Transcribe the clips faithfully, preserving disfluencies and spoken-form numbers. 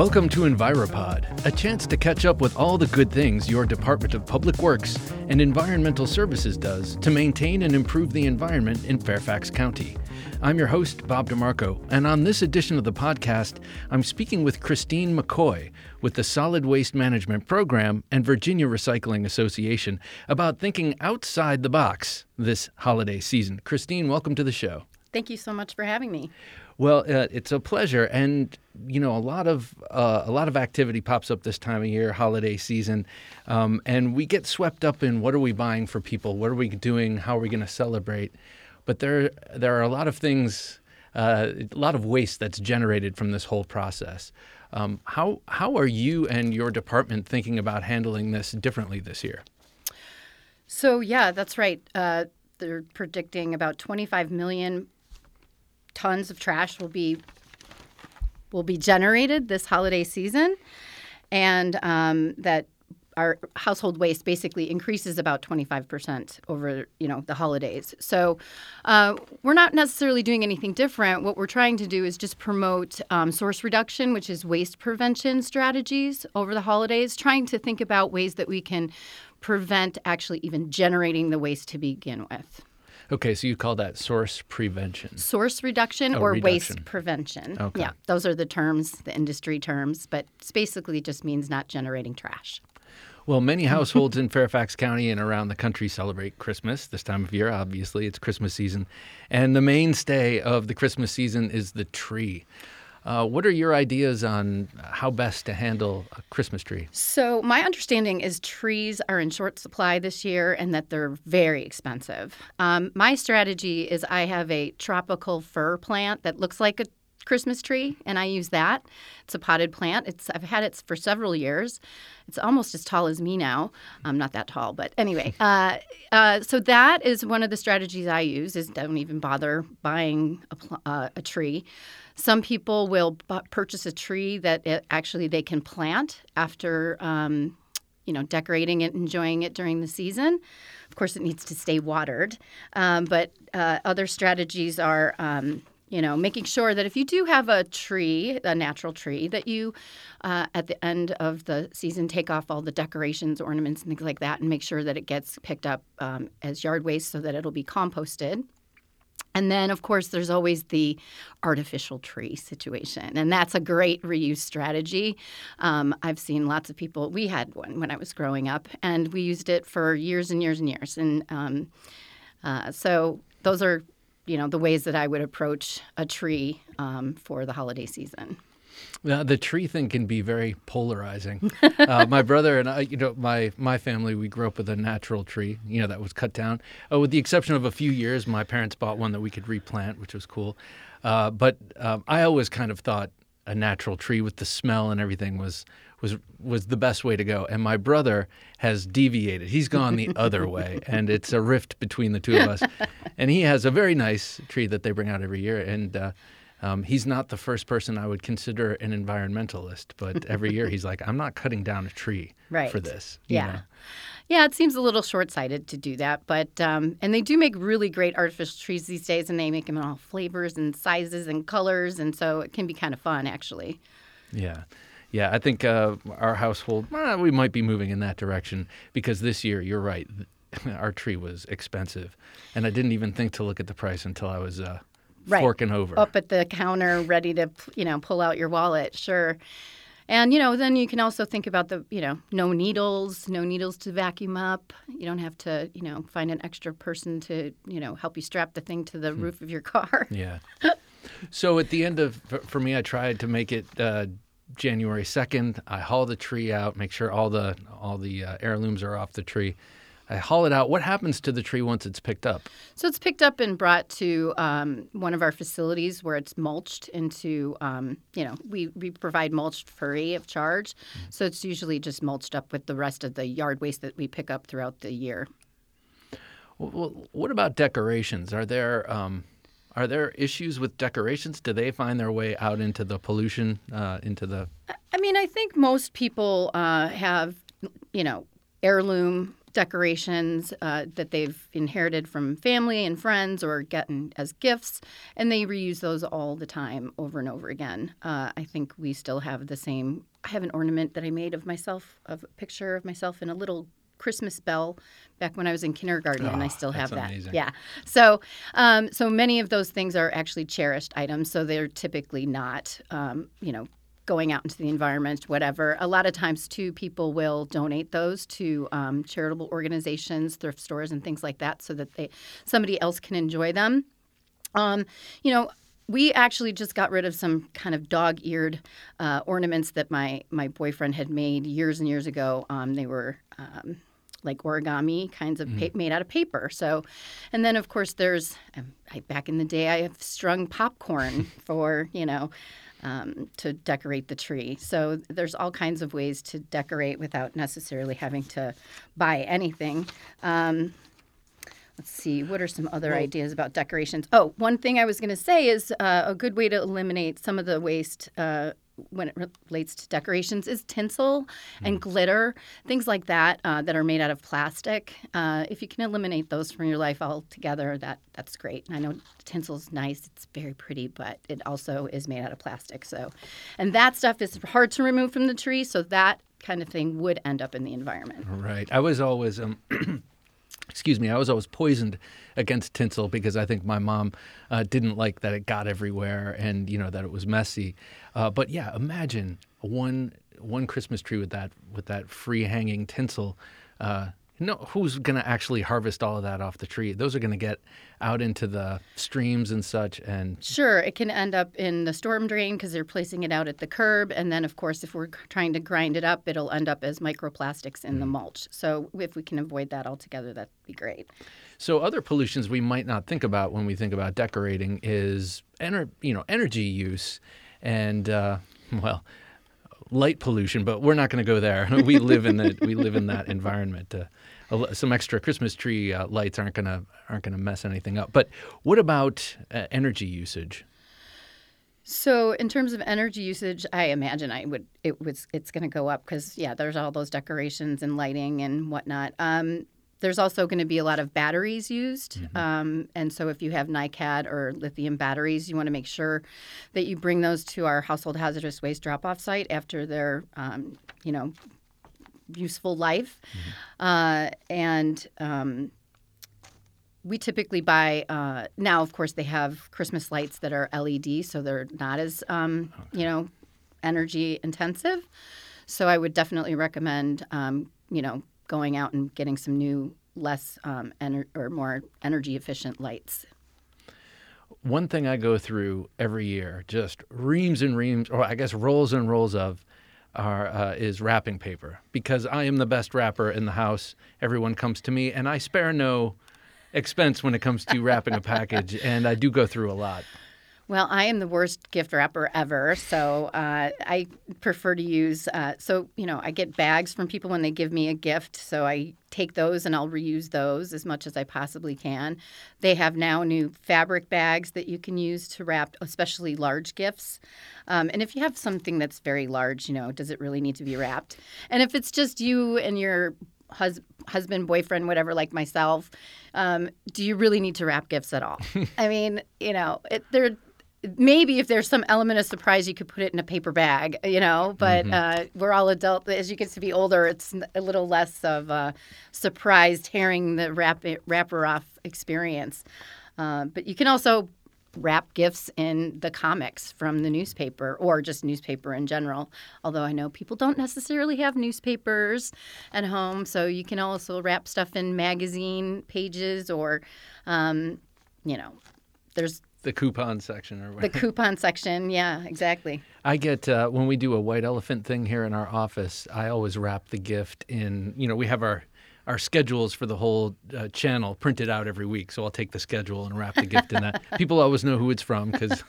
Welcome to EnviroPod, a chance to catch up with all the good things your Department of Public Works and Environmental Services does to maintain and improve the environment in Fairfax County. I'm your host, Bob DeMarco, and on this edition of the podcast, I'm speaking with Christine McCoy with the Solid Waste Management Program and Virginia Recycling Association about thinking outside the box this holiday season. Christine, welcome to the show. Thank you so much for having me. Well, uh, it's a pleasure, and you know a lot of uh, a lot of activity pops up this time of year, holiday season, um, and we get swept up in what are we buying for people, what are we doing, how are we going to celebrate. But there there are a lot of things, uh, a lot of waste that's generated from this whole process. Um, how how are you and your department thinking about handling this differently this year? So yeah, that's right. Uh, they're predicting about twenty-five million. Tons of trash will be will be generated this holiday season, and um, that our household waste basically increases about twenty-five percent over you know the holidays. So uh, we're not necessarily doing anything different. What we're trying to do is just promote um, source reduction, which is waste prevention strategies over the holidays, trying to think about ways that we can prevent actually even generating the waste to begin with. Okay, so you call that source prevention. Source reduction oh, or reduction. waste prevention. Okay. Yeah, those are the terms, the industry terms, but it basically just means not generating trash. Well, many households in Fairfax County and around the country celebrate Christmas this time of year. Obviously, it's Christmas season. And the mainstay of the Christmas season is the tree. Uh, what are your ideas on how best to handle a Christmas tree? So my understanding is trees are in short supply this year and that they're very expensive. Um, my strategy is I have a tropical fir plant that looks like a Christmas tree, and I use that. It's a potted plant. It's I've had it for several years. It's almost as tall as me now. I'm not that tall, but anyway. Uh, uh, so that is one of the strategies I use is don't even bother buying a, pl- uh, a tree. Some people will b- purchase a tree that it, actually they can plant after um, you know, decorating it, enjoying it during the season. Of course, it needs to stay watered. Um, but uh, other strategies are um, You know, making sure that if you do have a tree, a natural tree, that you, uh, at the end of the season, take off all the decorations, ornaments, and things like that, and make sure that it gets picked up um, as yard waste so that it'll be composted. And then, of course, there's always the artificial tree situation, and that's a great reuse strategy. Um, I've seen lots of people. We had one when I was growing up, and we used it for years and years and years. And um, uh, so those are you know, the ways that I would approach a tree um, for the holiday season. Now, the tree thing can be very polarizing. uh, my brother and I, you know, my, my family, we grew up with a natural tree, you know, that was cut down. Uh, with the exception of a few years, my parents bought one that we could replant, which was cool. Uh, but um, I always kind of thought a natural tree with the smell and everything was was was the best way to go. And my brother has deviated. He's gone the other way, and it's a rift between the two of us. And he has a very nice tree that they bring out every year. And uh, um, he's not the first person I would consider an environmentalist, but every year he's like, I'm not cutting down a tree right. for this. Yeah. You know? Yeah, it seems a little short-sighted to do that, but um, and they do make really great artificial trees these days, and they make them in all flavors and sizes and colors, and so it can be kind of fun, actually. Yeah. Yeah, I think uh, our household, well, we might be moving in that direction because this year, you're right, our tree was expensive. And I didn't even think to look at the price until I was uh, right. forking over. Up at the counter ready to, you know, pull out your wallet, sure. And, you know, then you can also think about the, you know, no needles, no needles to vacuum up. You don't have to, you know, find an extra person to, you know, help you strap the thing to the hmm. roof of your car. Yeah. So at the end of, for me, I tried to make it uh, January second, I haul the tree out, make sure all the all the uh, heirlooms are off the tree. I haul it out. What happens to the tree once it's picked up? So it's picked up and brought to um, one of our facilities where it's mulched into, um, you know, we, we provide mulch free of charge. Mm-hmm. So it's usually just mulched up with the rest of the yard waste that we pick up throughout the year. Well, what about decorations? Are there... Um... Are there issues with decorations? Do they find their way out into the pollution, uh, into the... I mean, I think most people uh, have, you know, heirloom decorations uh, that they've inherited from family and friends or gotten as gifts, and they reuse those all the time over and over again. Uh, I think we still have the same. I have an ornament that I made of myself, of a picture of myself in a little Christmas bell back when I was in kindergarten, oh, and I still have that. Amazing. Yeah. So um, so many of those things are actually cherished items, so they're typically not, um, you know, going out into the environment, whatever. A lot of times, too, people will donate those to um, charitable organizations, thrift stores, and things like that so that they somebody else can enjoy them. Um, you know, we actually just got rid of some kind of dog-eared uh, ornaments that my, my boyfriend had made years and years ago. Um, they were... Um, like origami kinds of pa- made out of paper. So, and then of course there's, um, I, back in the day I have strung popcorn for, you know, um, to decorate the tree. So there's all kinds of ways to decorate without necessarily having to buy anything. Um, let's see, what are some other well, ideas about decorations? Oh, one thing I was going to say is uh, a good way to eliminate some of the waste uh when it relates to decorations is tinsel and mm. glitter, things like that uh, that are made out of plastic. Uh, if you can eliminate those from your life altogether, that that's great. And I know tinsel's nice, it's very pretty, but it also is made out of plastic. So, and that stuff is hard to remove from the tree, so that kind of thing would end up in the environment. Right. I was always... Um, Excuse me, I was always poisoned against tinsel because I think my mom uh, didn't like that it got everywhere and, you know, that it was messy. Uh, but yeah, imagine one one Christmas tree with that with that free hanging tinsel. Uh, no, who's going to actually harvest all of that off the tree? Those are going to get out into the streams and such. And sure, it can end up in the storm drain because they're placing it out at the curb. And then, of course, if we're trying to grind it up, it'll end up as microplastics in mm. the mulch. So if we can avoid that altogether, that'd be great. So other pollutions we might not think about when we think about decorating is ener- you know, energy use and, uh, well... light pollution, but we're not going to go there. We live in that. We live in that environment. Uh, some extra Christmas tree uh, lights aren't going to aren't going to mess anything up. But what about uh, energy usage? So in terms of energy usage, I imagine I would it was it's going to go up because yeah, there's all those decorations and lighting and whatnot. Um, There's also going to be a lot of batteries used. Mm-hmm. Um, and so if you have NiCad or lithium batteries, you want to make sure that you bring those to our household hazardous waste drop-off site after their, um, you know, useful life. Mm-hmm. Uh, and um, we typically buy uh, – now, of course, they have Christmas lights that are L E D, so they're not as, um, okay. you know, energy intensive. So I would definitely recommend, um, you know, going out and getting some new, less um, ener- or more energy-efficient lights. One thing I go through every year, just reams and reams, or I guess rolls and rolls of, are uh, is wrapping paper. Because I am the best wrapper in the house. Everyone comes to me, and I spare no expense when it comes to wrapping a package, and I do go through a lot. Well, I am the worst gift wrapper ever, so uh, I prefer to use uh, – so, you know, I get bags from people when they give me a gift, so I take those and I'll reuse those as much as I possibly can. They have now new fabric bags that you can use to wrap especially large gifts. Um, and if you have something that's very large, you know, does it really need to be wrapped? And if it's just you and your – Hus- husband, boyfriend, whatever, like myself, um, do you really need to wrap gifts at all? I mean, you know, it, there maybe if there's some element of surprise, you could put it in a paper bag, you know, but mm-hmm. uh, we're all adult. As you get to be older, it's a little less of a surprise tearing the wrap it, wrapper off experience. Uh, but you can also wrap gifts in the comics from the newspaper or just newspaper in general, although I know people don't necessarily have newspapers at home, so you can also wrap stuff in magazine pages or, um, you know, there's... The coupon section. or whatever. The coupon section, yeah, exactly. I get, uh, when we do a white elephant thing here in our office, I always wrap the gift in, you know, we have our... our schedules for the whole uh, channel printed out every week. So I'll take the schedule and wrap the gift in that. People always know who it's from because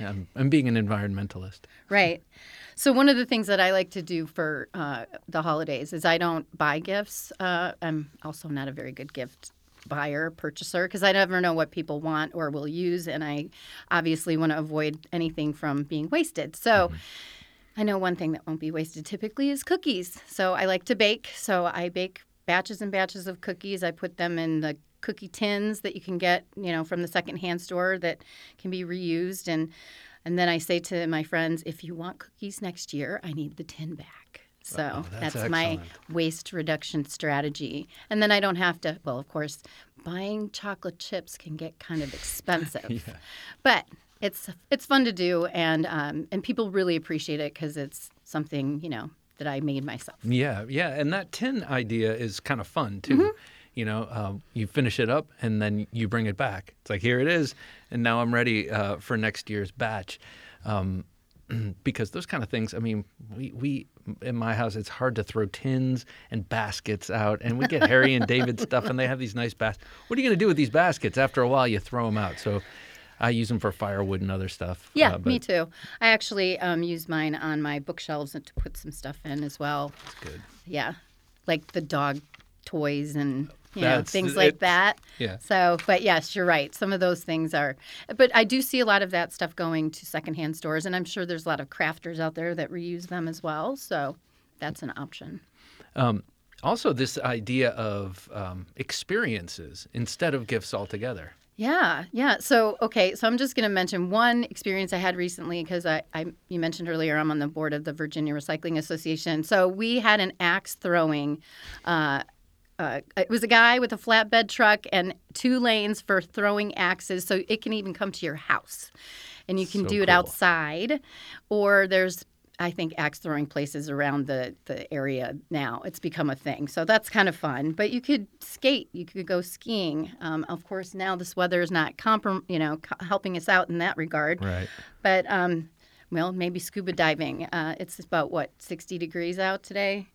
yeah, I'm, I'm being an environmentalist. Right. So one of the things that I like to do for uh, the holidays is I don't buy gifts. Uh, I'm also not a very good gift buyer, purchaser, because I never know what people want or will use. And I obviously want to avoid anything from being wasted. So mm-hmm. I know one thing that won't be wasted typically is cookies. So I like to bake. So I bake batches and batches of cookies. I put them in the cookie tins that you can get, you know, from the secondhand store that can be reused. And and then I say to my friends, if you want cookies next year, I need the tin back. So oh, that's, that's my waste reduction strategy. And then I don't have to, well, of course, buying chocolate chips can get kind of expensive. yeah. But it's it's fun to do, and um, and people really appreciate it because it's something, you know, that I made myself. Yeah, yeah. And that tin idea is kind of fun, too. Mm-hmm. You know, um, you finish it up and then you bring it back. It's like, here it is, and now I'm ready uh, for next year's batch. Um, because those kind of things, I mean, we, we in my house, it's hard to throw tins and baskets out. And we get Harry and David stuff, and they have these nice baskets. What are you going to do with these baskets? After a while, you throw them out. So I use them for firewood and other stuff. Yeah, uh, but... me too. I actually um, use mine on my bookshelves to put some stuff in as well. That's good. Yeah, like the dog toys and... You know, That's, things like it, that. Yeah. So, but yes, you're right. Some of those things are, but I do see a lot of that stuff going to secondhand stores, and I'm sure there's a lot of crafters out there that reuse them as well. So that's an option. Um, also, this idea of um, experiences instead of gifts altogether. Yeah, yeah. So, okay, so I'm just going to mention one experience I had recently because I, I, you mentioned earlier I'm on the board of the Virginia Recycling Association. So we had an axe throwing uh Uh, it was a guy with a flatbed truck and two lanes for throwing axes, so it can even come to your house. And you can so do it cool. outside, or there's, I think, axe throwing places around the, the area now. It's become a thing, so that's kind of fun. But you could skate. You could go skiing. Um, of course, now this weather is not comprom- you know, co- helping us out in that regard. Right. But, um, well, maybe scuba diving. Uh, it's about, what, sixty degrees out today?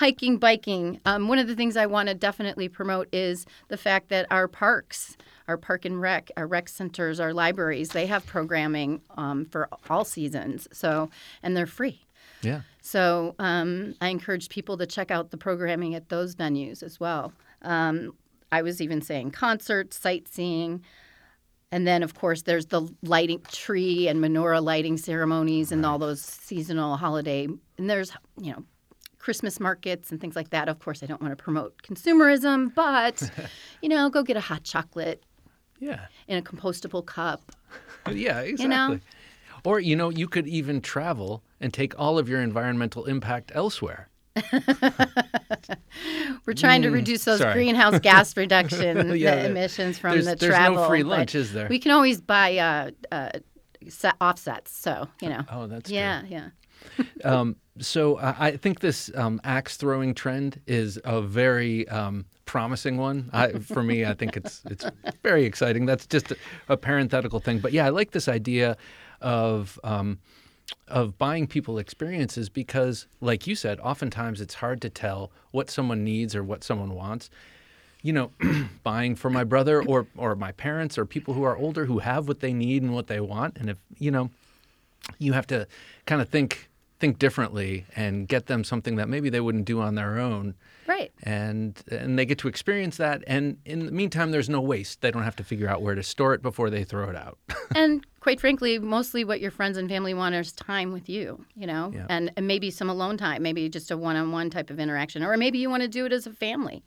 Hiking, biking. Um, one of the things I want to definitely promote is the fact that our parks, our park and rec, our rec centers, our libraries, they have programming um, for all seasons. So, and they're free. Yeah. So um, I encourage people to check out the programming at those venues as well. Um, I was even saying concerts, sightseeing. And then, of course, there's the lighting tree and menorah lighting ceremonies and all those seasonal holiday. And there's, you know, Christmas markets and things like that. Of course, I don't want to promote consumerism, but, you know, go get a hot chocolate yeah, in a compostable cup. Yeah, exactly. You know? Or, you know, you could even travel and take all of your environmental impact elsewhere. We're trying mm, to reduce those sorry. greenhouse gas reduction yeah, the emissions from the there's travel. There's no free lunch, is there? We can always buy uh, uh, offsets, so, you know. Oh, that's yeah, good. Yeah, yeah. um, so uh, I think this um, axe-throwing trend is a very um, promising one. I, for me, I think it's it's very exciting. That's just a, a parenthetical thing. But, yeah, I like this idea of um, – of buying people experiences because, like you said, oftentimes it's hard to tell what someone needs or what someone wants. You know, buying for my brother or or my parents or people who are older who have what they need and what they want. And if, you know, you have to kind of think think differently and get them something that maybe they wouldn't do on their own. Right. And and they get to experience that. And in the meantime, there's no waste. They don't have to figure out where to store it before they throw it out. And quite frankly, mostly what your friends and family want is time with you, you know, yeah. and, and maybe some alone time, maybe just a one-on-one type of interaction, or maybe you want to do it as a family.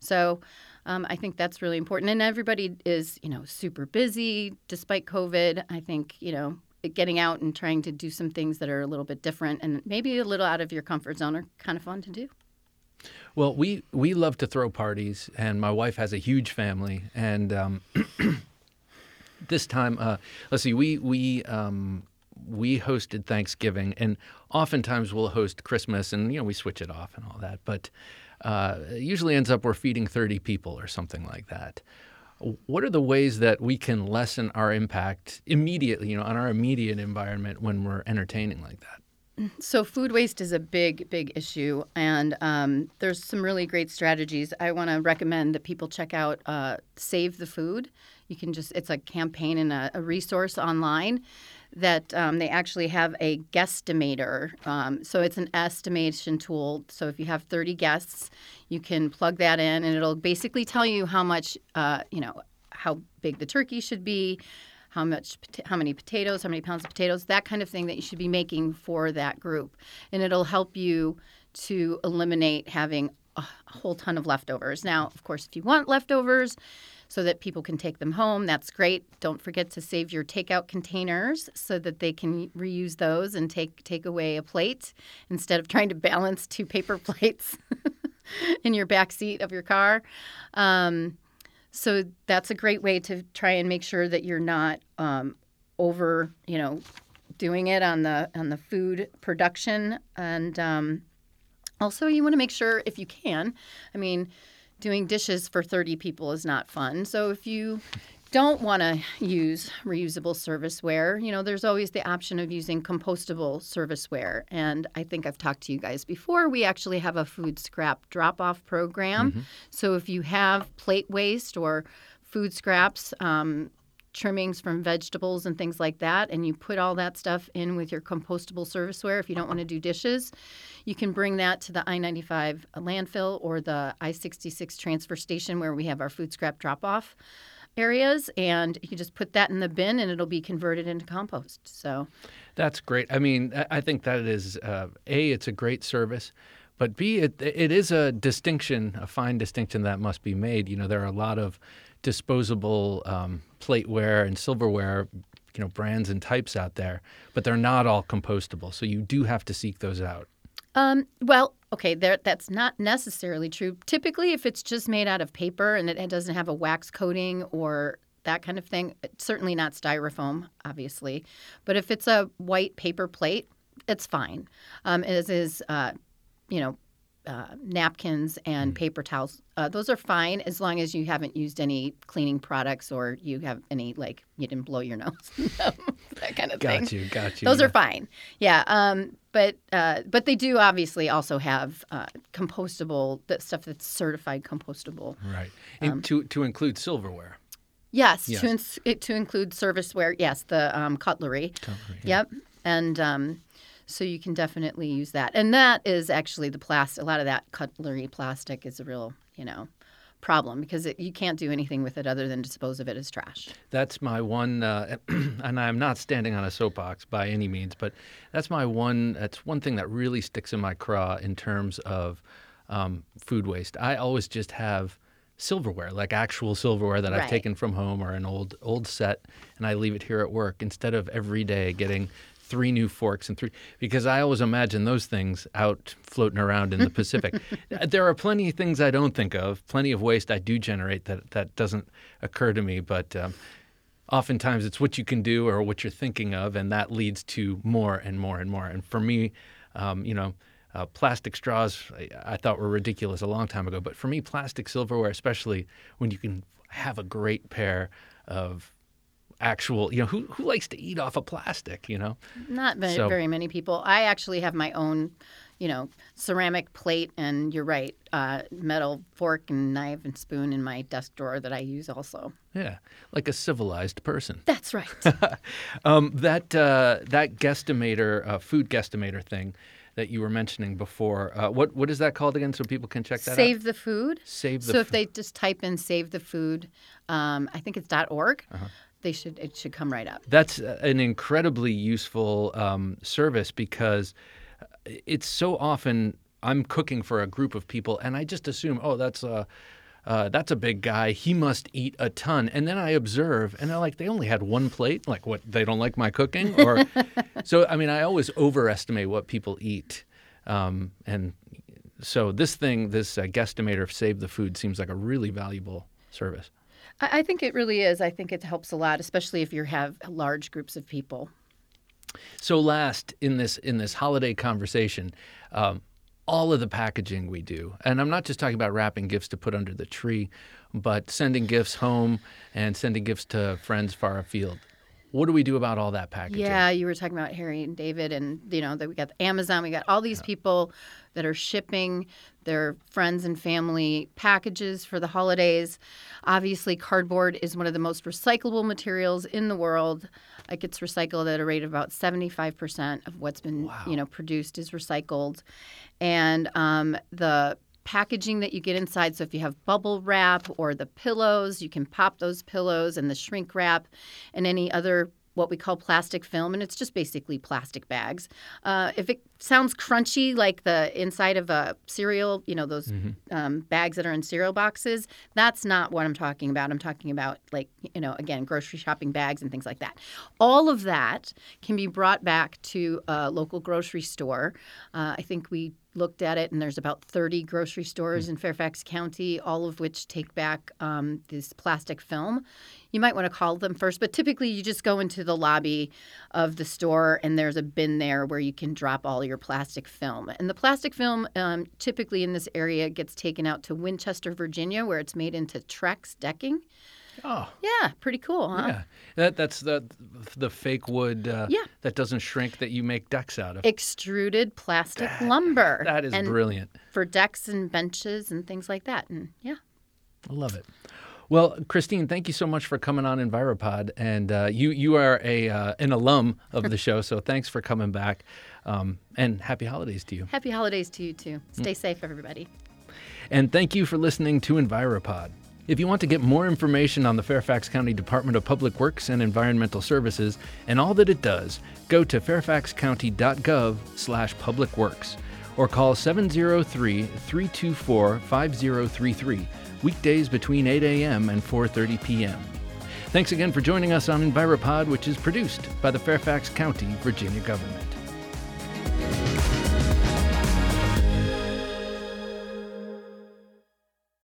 So um, I think that's really important. And everybody is, you know, super busy despite COVID. I think, you know, getting out and trying to do some things that are a little bit different and maybe a little out of your comfort zone are kind of fun to do. Well, we, we love to throw parties, and my wife has a huge family, and um, this time, uh, let's see, we we um, we hosted Thanksgiving, and oftentimes we'll host Christmas, and you know we switch it off and all that, but uh, it usually ends up we're feeding thirty people or something like that. What are the ways that we can lessen our impact immediately, you know, on our immediate environment when we're entertaining like that? So food waste is a big, big issue, and um, there's some really great strategies. I want to recommend that people check out uh, Save the Food. You can just – it's a campaign and a, a resource online that um, they actually have a guestimator. Um, so it's an estimation tool. So if you have thirty guests, you can plug that in, and it'll basically tell you how much uh, – you know, how big the turkey should be, how much, how many potatoes, how many pounds of potatoes, that kind of thing that you should be making for that group. And it'll help you to eliminate having a whole ton of leftovers. Now, of course, if you want leftovers so that people can take them home, that's great. Don't forget to save your takeout containers so that they can reuse those and take, take away a plate instead of trying to balance two paper plates in your back seat of your car. Um, so that's a great way to try and make sure that you're not um, over, you know, doing it on the on the food production. And um, also you want to make sure, if you can, I mean, doing dishes for thirty people is not fun. So if you don't want to use reusable serviceware, you know, there's always the option of using compostable serviceware. And I think I've talked to you guys before. We actually have a food scrap drop-off program. Mm-hmm. So if you have plate waste or food scraps, um, trimmings from vegetables and things like that, and you put all that stuff in with your compostable serviceware, if you don't want to do dishes, you can bring that to the I ninety-five landfill or the I sixty-six transfer station where we have our food scrap drop-off areas, and you can just put that in the bin and it'll be converted into compost. So that's great. I mean, I think that it is, uh, A, it's a great service. But B, it, it is a distinction, a fine distinction that must be made. You know, there are a lot of disposable um, plateware and silverware, you know, brands and types out there, but they're not all compostable. So you do have to seek those out. Um, well, okay, there, that's not necessarily true. Typically, if it's just made out of paper and it, it doesn't have a wax coating or that kind of thing, it's certainly not styrofoam, obviously. But if it's a white paper plate, it's fine. Um, it is... Uh, you know, uh, napkins and paper towels. Uh, those are fine as long as you haven't used any cleaning products or you have any, like, you didn't blow your nose, that kind of got thing. Got you, got you. Those yeah. are fine. Yeah, um, but uh, but they do obviously also have uh, compostable, that stuff that's certified compostable. Right, and um, to, to include silverware. Yes, yes. To, ins- it, to include serviceware, yes, the um, cutlery. Cutlery. Yeah. Yep, and... Um, So you can definitely use that. And that is actually the plastic. A lot of that cutlery plastic is a real, you know, problem because it, you can't do anything with it other than dispose of it as trash. That's my one, uh, and I'm not standing on a soapbox by any means, but that's my one, that's one thing that really sticks in my craw in terms of um, food waste. I always just have silverware, like actual silverware that I've right. taken from home or an old old set, and I leave it here at work instead of every day getting three new forks and three, because I always imagine those things out floating around in the Pacific. There are plenty of things I don't think of, plenty of waste I do generate that, that doesn't occur to me, but um, oftentimes it's what you can do or what you're thinking of, and that leads to more and more and more. And for me, um, you know, uh, plastic straws I, I thought were ridiculous a long time ago, but for me, plastic silverware, especially when you can have a great pair of actual, you know, who who likes to eat off of plastic, you know? Not very, so. very many people. I actually have my own, you know, ceramic plate and, you're right, uh, metal fork and knife and spoon in my desk drawer that I use also. Yeah, like a civilized person. That's right. um, that uh, that guesstimator, uh, food guesstimator thing that you were mentioning before, uh, what what is that called again so people can check that out? Save the Food. Save the Food. So if they just type in Save the Food, um, I think it's dot org. Uh-huh. They should it should come right up. That's an incredibly useful um, service because it's so often I'm cooking for a group of people and I just assume, oh, that's a uh, that's a big guy. He must eat a ton. And then I observe and they're like, they only had one plate. Like, what? They don't like my cooking? Or so. I mean, I always overestimate what people eat, um, and so this thing, this uh, guesstimator of Save the Food, seems like a really valuable service. I think it really is. I think it helps a lot, especially if you have large groups of people. So last, in this in this holiday conversation, um, all of the packaging we do, and I'm not just talking about wrapping gifts to put under the tree, but sending gifts home and sending gifts to friends far afield. What do we do about all that packaging? Yeah, you were talking about Harry and David, and you know that we got Amazon, we got all these people that are shipping their friends and family packages for the holidays. Obviously, cardboard is one of the most recyclable materials in the world. It gets recycled at a rate of about seventy-five percent of what's been wow. you know produced is recycled, and um, the packaging that you get inside. So if you have bubble wrap or the pillows, you can pop those pillows and the shrink wrap and any other what we call plastic film, and it's just basically plastic bags. Uh, if it sounds crunchy, like the inside of a cereal, you know, those mm-hmm. um, bags that are in cereal boxes. That's not what I'm talking about. I'm talking about, like, you know, again, grocery shopping bags and things like that. All of that can be brought back to a local grocery store. Uh, I think we looked at it, and there's about thirty grocery stores mm-hmm. in Fairfax County, all of which take back um, this plastic film. You might want to call them first, but typically you just go into the lobby of the store, and there's a bin there where you can drop all your plastic film. And the plastic film um, typically in this area gets taken out to Winchester, Virginia, where it's made into Trex decking. Oh. Yeah, pretty cool, huh? Yeah. That, that's the the fake wood uh, yeah. that doesn't shrink that you make decks out of. Extruded plastic that, lumber. That is and brilliant. For decks and benches and things like that. And yeah. I love it. Well, Christine, thank you so much for coming on EnviroPod. And uh, you you are a uh, an alum of the show, so thanks for coming back. Um, and happy holidays to you. Happy holidays to you, too. Stay mm. safe, everybody. And thank you for listening to EnviroPod. If you want to get more information on the Fairfax County Department of Public Works and Environmental Services and all that it does, go to fairfax county dot gov slash public works or call seven oh three, three two four, five oh three three weekdays between eight a.m. and four thirty p.m. Thanks again for joining us on EnviroPod, which is produced by the Fairfax County, Virginia government.